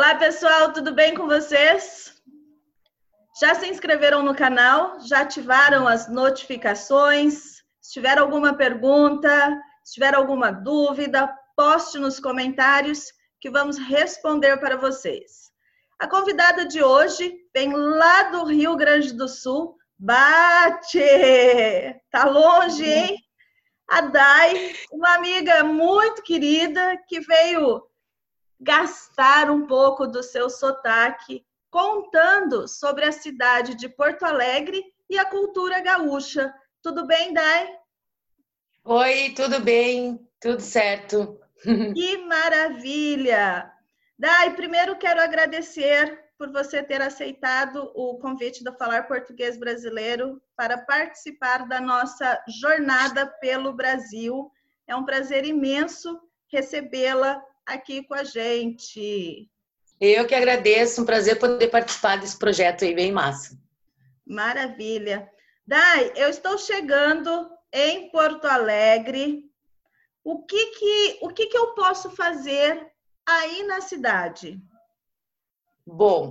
Olá, pessoal, tudo bem com vocês? Já se inscreveram no canal? Já ativaram as notificações? Se tiver alguma pergunta, se tiver alguma dúvida, poste nos comentários que vamos responder para vocês. A convidada de hoje vem lá do Rio Grande do Sul. Bate! Tá longe, hein? A Dai, uma amiga muito querida que veio gastar um pouco do seu sotaque contando sobre a cidade de Porto Alegre e a cultura gaúcha. Tudo bem, Dai? Oi, tudo bem? Tudo certo. Que maravilha! Dai, primeiro quero agradecer por você ter aceitado o convite do Falar Português Brasileiro para participar da nossa jornada pelo Brasil. É um prazer imenso recebê-la aqui com a gente. Eu que agradeço, um prazer poder participar desse projeto aí, bem massa. Maravilha. Dai, eu estou chegando em Porto Alegre. O que eu posso fazer aí na cidade? Bom,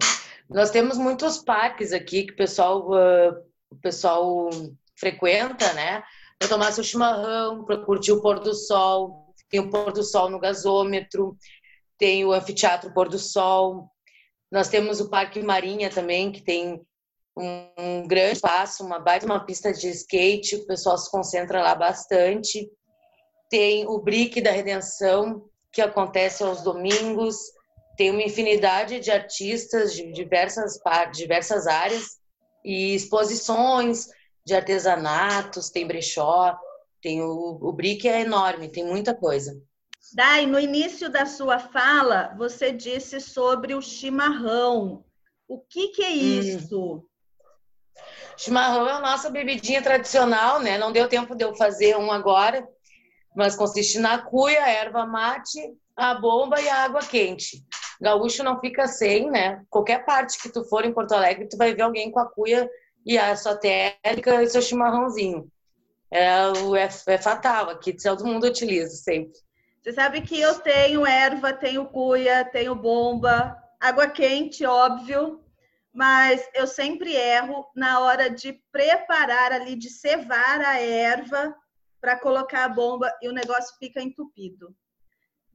nós temos muitos parques aqui que o pessoal frequenta, né? Para tomar seu chimarrão, para curtir o pôr do sol. Tem o pôr do sol no Gasômetro, tem o anfiteatro pôr do sol. Nós temos o Parque Marinha também, que tem um grande espaço, uma pista de skate. O pessoal se concentra lá bastante. Tem o Brick da Redenção, que acontece aos domingos. Tem uma infinidade de artistas de diversas áreas e exposições de artesanatos, tem brechó, tem o Brick é enorme, tem muita coisa. Dai, no início da sua fala, você disse sobre o chimarrão. O que é isso? Chimarrão é a nossa bebidinha tradicional, né? Não deu tempo de eu fazer um agora, mas consiste na cuia, erva mate, a bomba e a água quente. Gaúcho não fica sem, né? Qualquer parte que tu for em Porto Alegre, tu vai ver alguém com a cuia e a sua térmica e seu chimarrãozinho. É fatal aqui, todo mundo utiliza sempre. Você sabe que eu tenho erva, tenho cuia, tenho bomba, água quente, óbvio, mas eu sempre erro na hora de preparar ali, de cevar a erva para colocar a bomba e o negócio fica entupido.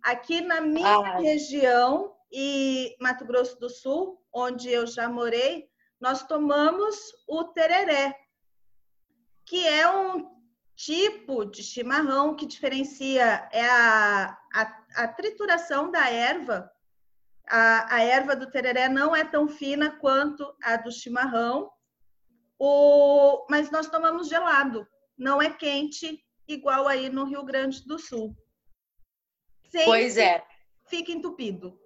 Aqui na minha região e Mato Grosso do Sul, onde eu já morei, nós tomamos o tereré, que é um tipo de chimarrão que diferencia a trituração da erva. A erva do tereré não é tão fina quanto a do chimarrão, mas nós tomamos gelado, não é quente, igual aí no Rio Grande do Sul. Sempre pois é. Fica entupido.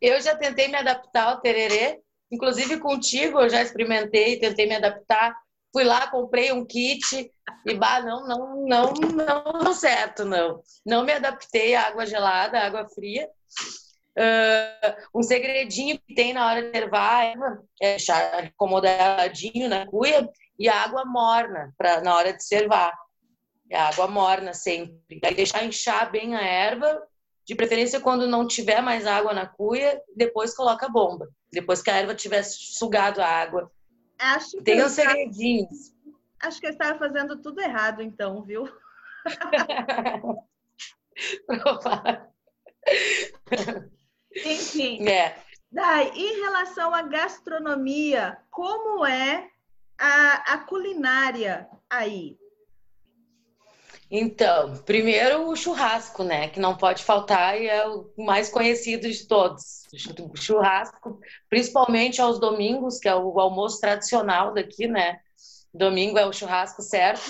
Eu já tentei me adaptar ao tererê. Inclusive contigo eu já experimentei, tentei me adaptar. Fui lá, comprei um kit e não deu certo, não. Não me adaptei à água gelada, à água fria. Um segredinho que tem na hora de ervar é deixar acomodadinho na cuia e a água morna na hora de servar. A água morna sempre. Aí deixar inchar bem a erva, de preferência quando não tiver mais água na cuia, depois coloca a bomba. Depois que a erva tiver sugado a água. Tem uns segredinhos. Acho que eu estava fazendo tudo errado então, viu? Enfim. É. Dai, em relação à gastronomia, como é a culinária aí? Então, primeiro o churrasco, né? Que não pode faltar e é o mais conhecido de todos. O churrasco, principalmente aos domingos, que é o almoço tradicional daqui, né? Domingo é o churrasco certo.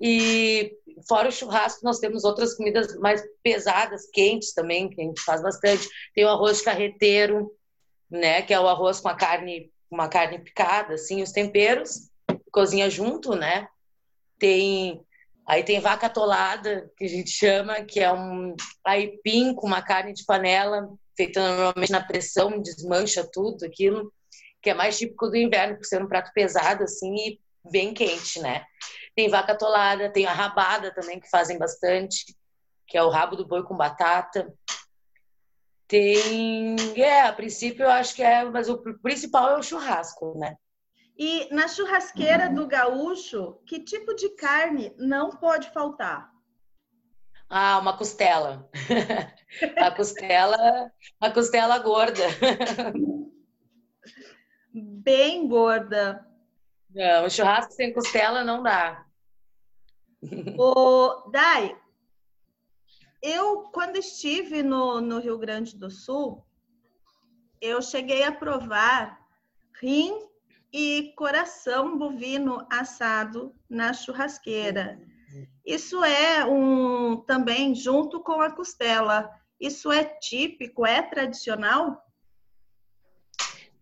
E fora o churrasco, nós temos outras comidas mais pesadas, quentes também, que a gente faz bastante. Tem o arroz carreteiro, né? Que é o arroz com uma carne picada, assim, os temperos, cozinha junto, né? Aí tem vaca atolada, que a gente chama, que é um aipim com uma carne de panela, feita normalmente na pressão, desmancha tudo aquilo, que é mais típico do inverno, por ser um prato pesado assim e bem quente, né? Tem vaca atolada, tem a rabada também, que fazem bastante, que é o rabo do boi com batata. Tem, a princípio eu acho que é, mas o principal é o churrasco, né? E na churrasqueira do gaúcho, que tipo de carne não pode faltar? Ah, uma costela. a costela gorda. Bem gorda. Não, o churrasco sem costela não dá. Ô, Dai, eu, quando estive no Rio Grande do Sul, eu cheguei a provar rim e coração bovino assado na churrasqueira. Isso é também junto com a costela. Isso é típico, é tradicional?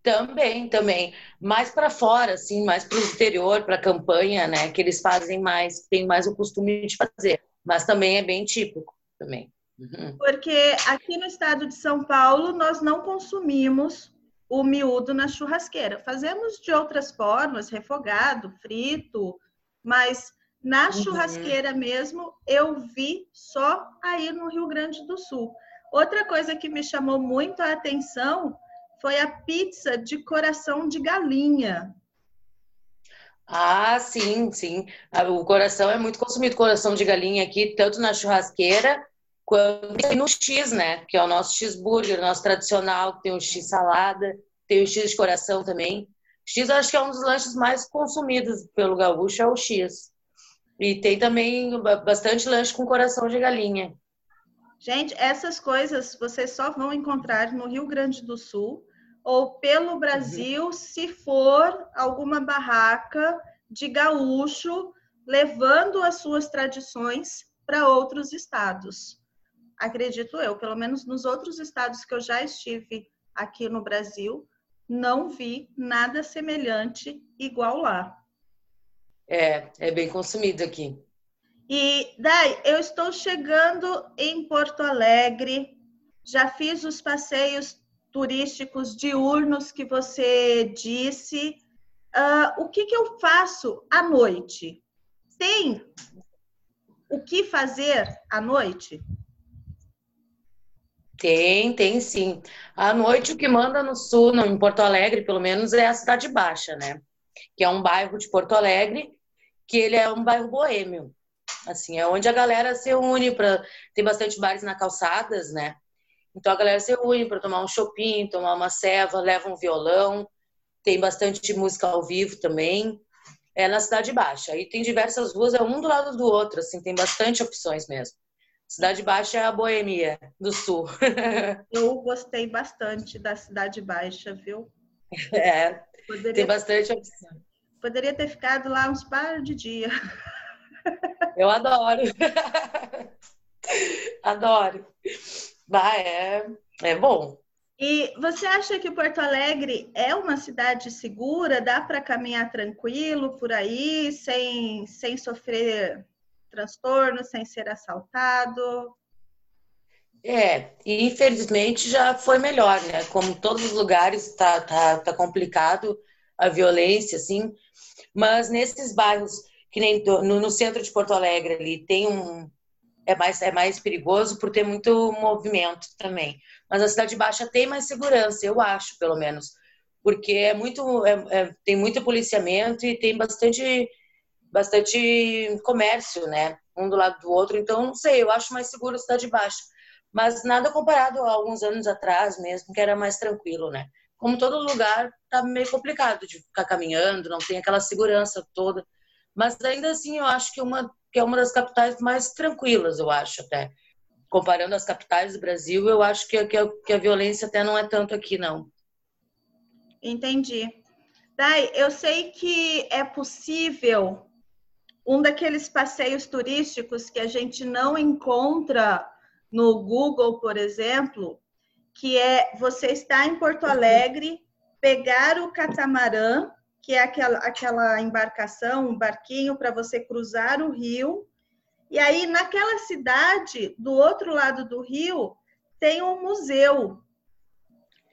Também. Mais para fora, assim, mais para o exterior, para a campanha, né? Que eles fazem mais, tem mais o costume de fazer. Mas também é bem típico também. Uhum. Porque aqui no estado de São Paulo nós não consumimos o miúdo na churrasqueira. Fazemos de outras formas, refogado, frito, mas na churrasqueira mesmo eu vi só aí no Rio Grande do Sul. Outra coisa que me chamou muito a atenção foi a pizza de coração de galinha. Ah, sim. O coração é muito consumido, coração de galinha aqui, tanto na churrasqueira quanto no X, né? Que é o nosso cheeseburger, o nosso tradicional, tem o X salada, tem o X de coração também. X acho que é um dos lanches mais consumidos pelo gaúcho, é o X. E tem também bastante lanche com coração de galinha. Gente, essas coisas vocês só vão encontrar no Rio Grande do Sul ou pelo Brasil, se for alguma barraca de gaúcho levando as suas tradições para outros estados. Acredito eu, pelo menos nos outros estados que eu já estive aqui no Brasil, não vi nada semelhante igual lá. É bem consumido aqui. E, Dai, eu estou chegando em Porto Alegre, já fiz os passeios turísticos diurnos que você disse. O que eu faço à noite? Tem o que fazer à noite? Tem sim. À noite, o que manda no sul, em Porto Alegre, pelo menos, é a Cidade Baixa, né? Que é um bairro de Porto Alegre, que ele é um bairro boêmio. Assim, é onde a galera se une para... Tem bastante bares na calçadas, né? Então a galera se une para tomar um chopinho, tomar uma ceva, leva um violão. Tem bastante música ao vivo também. É na Cidade Baixa. Aí tem diversas ruas, é um do lado do outro, assim. Tem bastante opções mesmo. Cidade Baixa é a Boêmia do Sul. Eu gostei bastante da Cidade Baixa, viu? É, tem bastante opção. Poderia ter ficado lá uns par de dias. Eu adoro. Adoro. Bah, é bom. E você acha que Porto Alegre é uma cidade segura? Dá para caminhar tranquilo por aí, sem sofrer transtorno, sem ser assaltado? E infelizmente já foi melhor, né? Como todos os lugares, tá complicado a violência, assim. Mas nesses bairros... que nem no centro de Porto Alegre ali tem é mais perigoso por ter muito movimento também, mas a Cidade Baixa tem mais segurança, eu acho, pelo menos, porque tem muito policiamento e tem bastante comércio, né, um do lado do outro. Então não sei, eu acho mais seguro a Cidade Baixa, mas nada comparado a alguns anos atrás mesmo, que era mais tranquilo, né? Como todo lugar, tá meio complicado de ficar caminhando, não tem aquela segurança toda. Mas ainda assim, eu acho que é uma das capitais mais tranquilas, eu acho até. Comparando as capitais do Brasil, eu acho que a violência até não é tanto aqui, não. Entendi. Dai, eu sei que é possível um daqueles passeios turísticos que a gente não encontra no Google, por exemplo, que é você estar em Porto Alegre, pegar o catamarã, que é aquela embarcação, um barquinho para você cruzar o rio. E aí, naquela cidade, do outro lado do rio, tem um museu.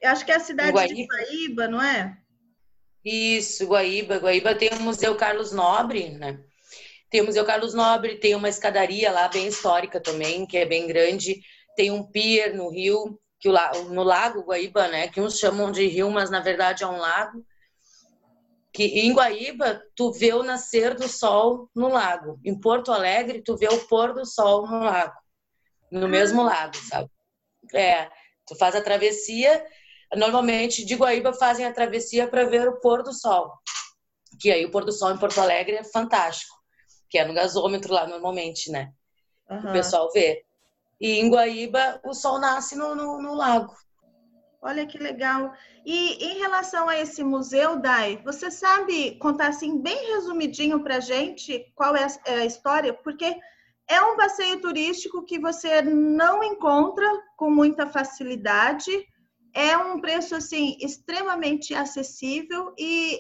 Eu acho que é a cidade de Guaíba, não é? Isso, Guaíba. Guaíba tem o Museu Carlos Nobre, né? Tem o Museu Carlos Nobre, tem uma escadaria lá bem histórica também, que é bem grande. Tem um pier no rio, que no Lago Guaíba, né, que uns chamam de rio, mas na verdade é um lago, que em Guaíba tu vê o nascer do sol no lago. Em Porto Alegre tu vê o pôr do sol no lago, no mesmo lago, sabe? É, tu faz a travessia, normalmente de Guaíba fazem a travessia para ver o pôr do sol, que aí o pôr do sol em Porto Alegre é fantástico, que é no Gasômetro lá normalmente, né? Uhum. O pessoal vê. E em Guaíba o sol nasce no lago. Olha que legal. E em relação a esse museu, Dai, você sabe contar assim bem resumidinho pra gente qual é a história? Porque é um passeio turístico que você não encontra com muita facilidade, é um preço assim extremamente acessível e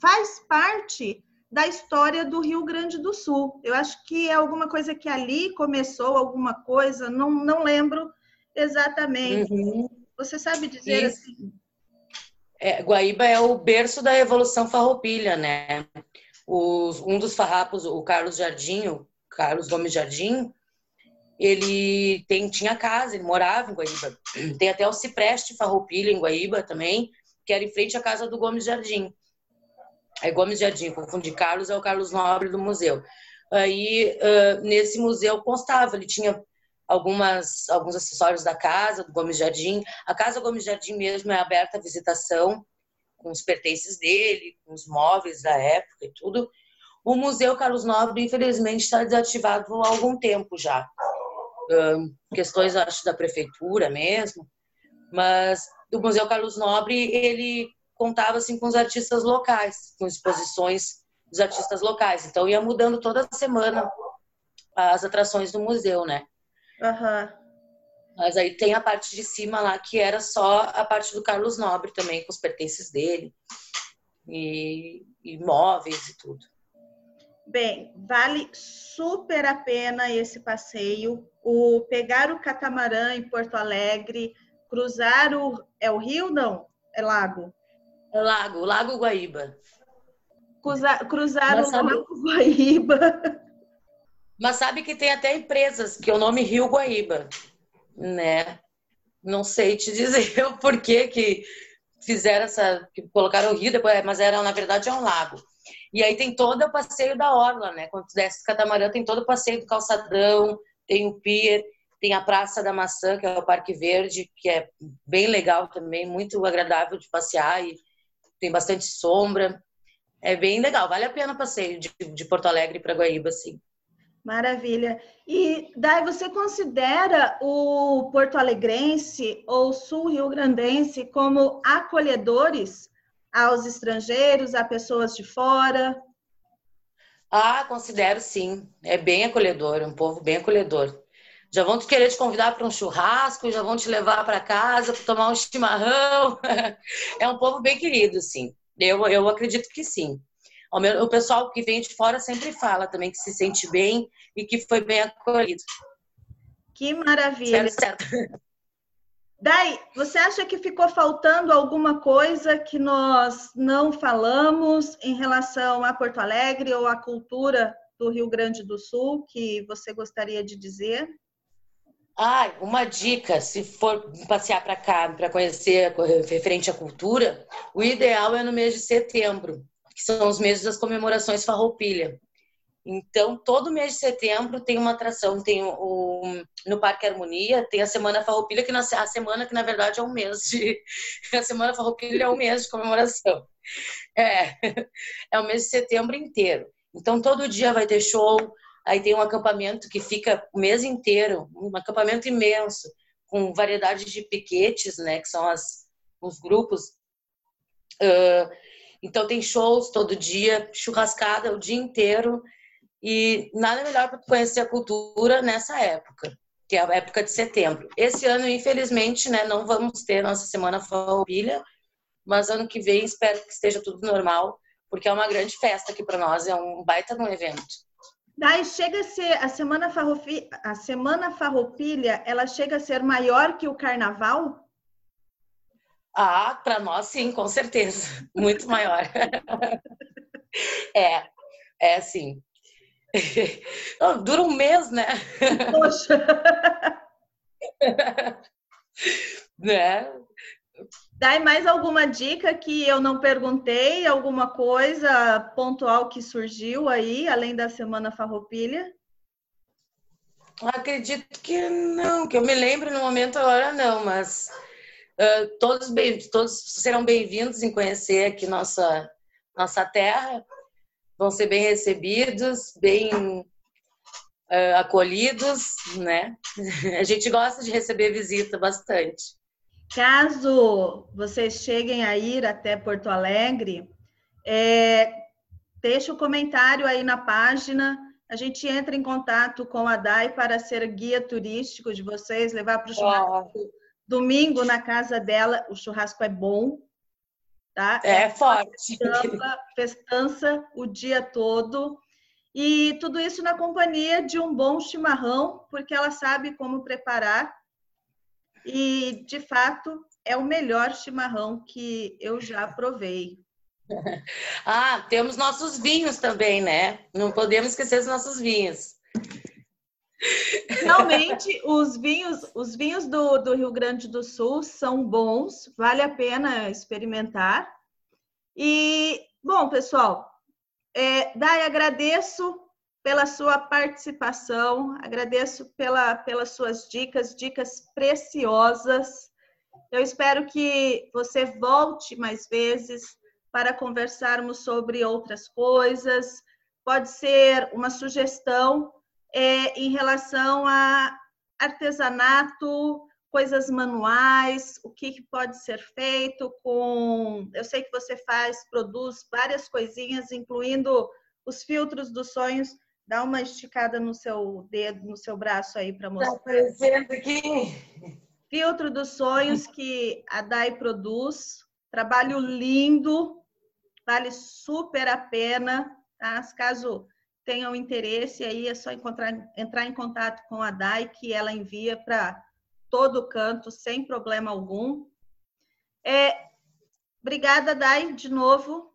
faz parte da história do Rio Grande do Sul. Eu acho que é alguma coisa que ali começou, alguma coisa, não lembro exatamente. Uhum. Você sabe dizer assim? É, Guaíba é o berço da Revolução Farroupilha, né? Um dos farrapos, o Carlos Jardim, o Carlos Gomes Jardim, ele tinha casa, ele morava em Guaíba. Tem até o cipreste farroupilha em Guaíba também, que era em frente à casa do Gomes Jardim. Aí Gomes Jardim, confundi, Carlos é o Carlos Nobre do museu. Aí nesse museu constava, ele tinha alguns acessórios da casa do Gomes Jardim. A casa Gomes Jardim mesmo é aberta à visitação, com os pertences dele, com os móveis da época e tudo. O Museu Carlos Nobre, infelizmente, está desativado há algum tempo já. Questões, acho, da prefeitura mesmo. Mas o Museu Carlos Nobre, ele contava assim com os artistas locais, com exposições dos artistas locais. Então ia mudando toda semana as atrações do museu, né? Uhum. Mas aí tem a parte de cima lá que era só a parte do Carlos Nobre também, com os pertences dele e móveis e tudo. Bem, vale super a pena esse passeio. Pegar o catamarã em Porto Alegre, cruzar o rio, não? É lago? Lago Guaíba. Cruzar o Lago Guaíba. Mas sabe que tem até empresas que é o nome Rio Guaíba, né? Não sei te dizer o porquê que fizeram que colocaram o rio depois, mas na verdade é um lago. E aí tem todo o passeio da orla, né? Quando tu desce do catamarã tem todo o passeio do calçadão, tem o pier, tem a Praça da Maçã, que é o Parque Verde, que é bem legal também, muito agradável de passear e tem bastante sombra. É bem legal, vale a pena o passeio de Porto Alegre para Guaíba, sim. Maravilha. E, Dai, você considera o porto-alegrense ou sul-riograndense como acolhedores aos estrangeiros, a pessoas de fora? Ah, considero sim. É bem acolhedor, é um povo bem acolhedor. Já vão querer te convidar para um churrasco, já vão te levar para casa para tomar um chimarrão. É um povo bem querido, sim. Eu acredito que sim. O pessoal que vem de fora sempre fala também que se sente bem e que foi bem acolhido. Que maravilha. Certo. Dai, você acha que ficou faltando alguma coisa que nós não falamos em relação a Porto Alegre ou à cultura do Rio Grande do Sul que você gostaria de dizer? Ah, uma dica, se for passear para cá, para conhecer referente à cultura, o ideal é no mês de setembro, que são os meses das comemorações Farroupilha. Então, todo mês de setembro tem uma atração, tem no Parque Harmonia, tem a Semana Farroupilha, que a semana que na verdade é um mês de... A Semana Farroupilha é um mês de comemoração. É o mês de setembro inteiro. Então, todo dia vai ter show. Aí tem um acampamento que fica o mês inteiro, um acampamento imenso, com variedade de piquetes, né, que são os grupos. Então tem shows todo dia, churrascada o dia inteiro, e nada melhor para conhecer a cultura nessa época, que é a época de setembro. Esse ano, infelizmente, né, não vamos ter nossa Semana Farroupilha, mas ano que vem espero que esteja tudo normal, porque é uma grande festa aqui para nós, é um baita de um evento. Daí chega a ser a Semana Farroupilha, ela chega a ser maior que o Carnaval? Ah, para nós sim, com certeza, muito maior. É sim. Dura um mês, né? Poxa. né? Dai, mais alguma dica que eu não perguntei? Alguma coisa pontual que surgiu aí, além da Semana Farroupilha? Acredito que não, que eu me lembro no momento, agora não, mas todos serão bem-vindos em conhecer aqui nossa terra. Vão ser bem recebidos, bem acolhidos, né? A gente gosta de receber visita bastante. Caso vocês cheguem a ir até Porto Alegre, deixa o comentário aí na página. A gente entra em contato com a Dai para ser guia turístico de vocês, levar para o churrasco. Domingo na casa dela, o churrasco é bom, tá? É forte. Festança o dia todo. E tudo isso na companhia de um bom chimarrão, porque ela sabe como preparar. E, de fato, é o melhor chimarrão que eu já provei. Ah, temos nossos vinhos também, né? Não podemos esquecer os nossos vinhos. Finalmente, os vinhos do Rio Grande do Sul são bons, vale a pena experimentar. E, bom, pessoal, Dai, agradeço pela sua participação, agradeço pelas suas dicas preciosas. Eu espero que você volte mais vezes para conversarmos sobre outras coisas. Pode ser uma sugestão em relação a artesanato, coisas manuais, o que pode ser feito com... Eu sei que você produz várias coisinhas, incluindo os filtros dos sonhos. Dá uma esticada no seu dedo, no seu braço aí para mostrar. Tá aparecendo aqui. Filtro dos sonhos que a Dai produz. Trabalho lindo, vale super a pena. Tá? Caso tenham interesse, aí é só entrar em contato com a Dai, que ela envia para todo canto, sem problema algum. Obrigada, Dai, de novo.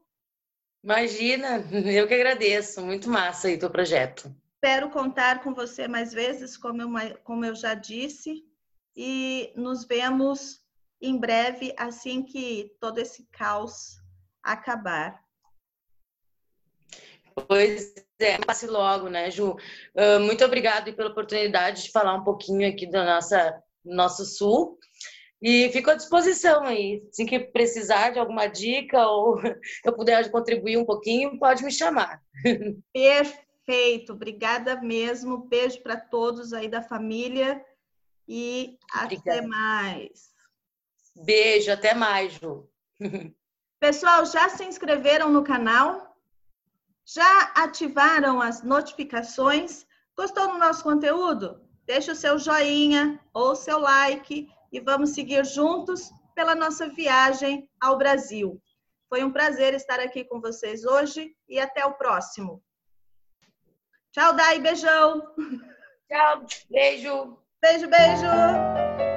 Imagina, eu que agradeço. Muito massa aí teu projeto. Espero contar com você mais vezes, como eu já disse. E nos vemos em breve, assim que todo esse caos acabar. Pois é, passe logo, né, Ju? Muito obrigada pela oportunidade de falar um pouquinho aqui do nosso Sul. E fico à disposição aí. Se que precisar de alguma dica ou eu puder contribuir um pouquinho, pode me chamar. Perfeito. Obrigada mesmo. Beijo para todos aí da família. E obrigada. Até mais. Beijo. Até mais, Ju. Pessoal, já se inscreveram no canal? Já ativaram as notificações? Gostou do nosso conteúdo? Deixa o seu joinha ou o seu like. E vamos seguir juntos pela nossa viagem ao Brasil. Foi um prazer estar aqui com vocês hoje e até o próximo. Tchau, Dai, beijão! Tchau, beijo! Beijo, beijo!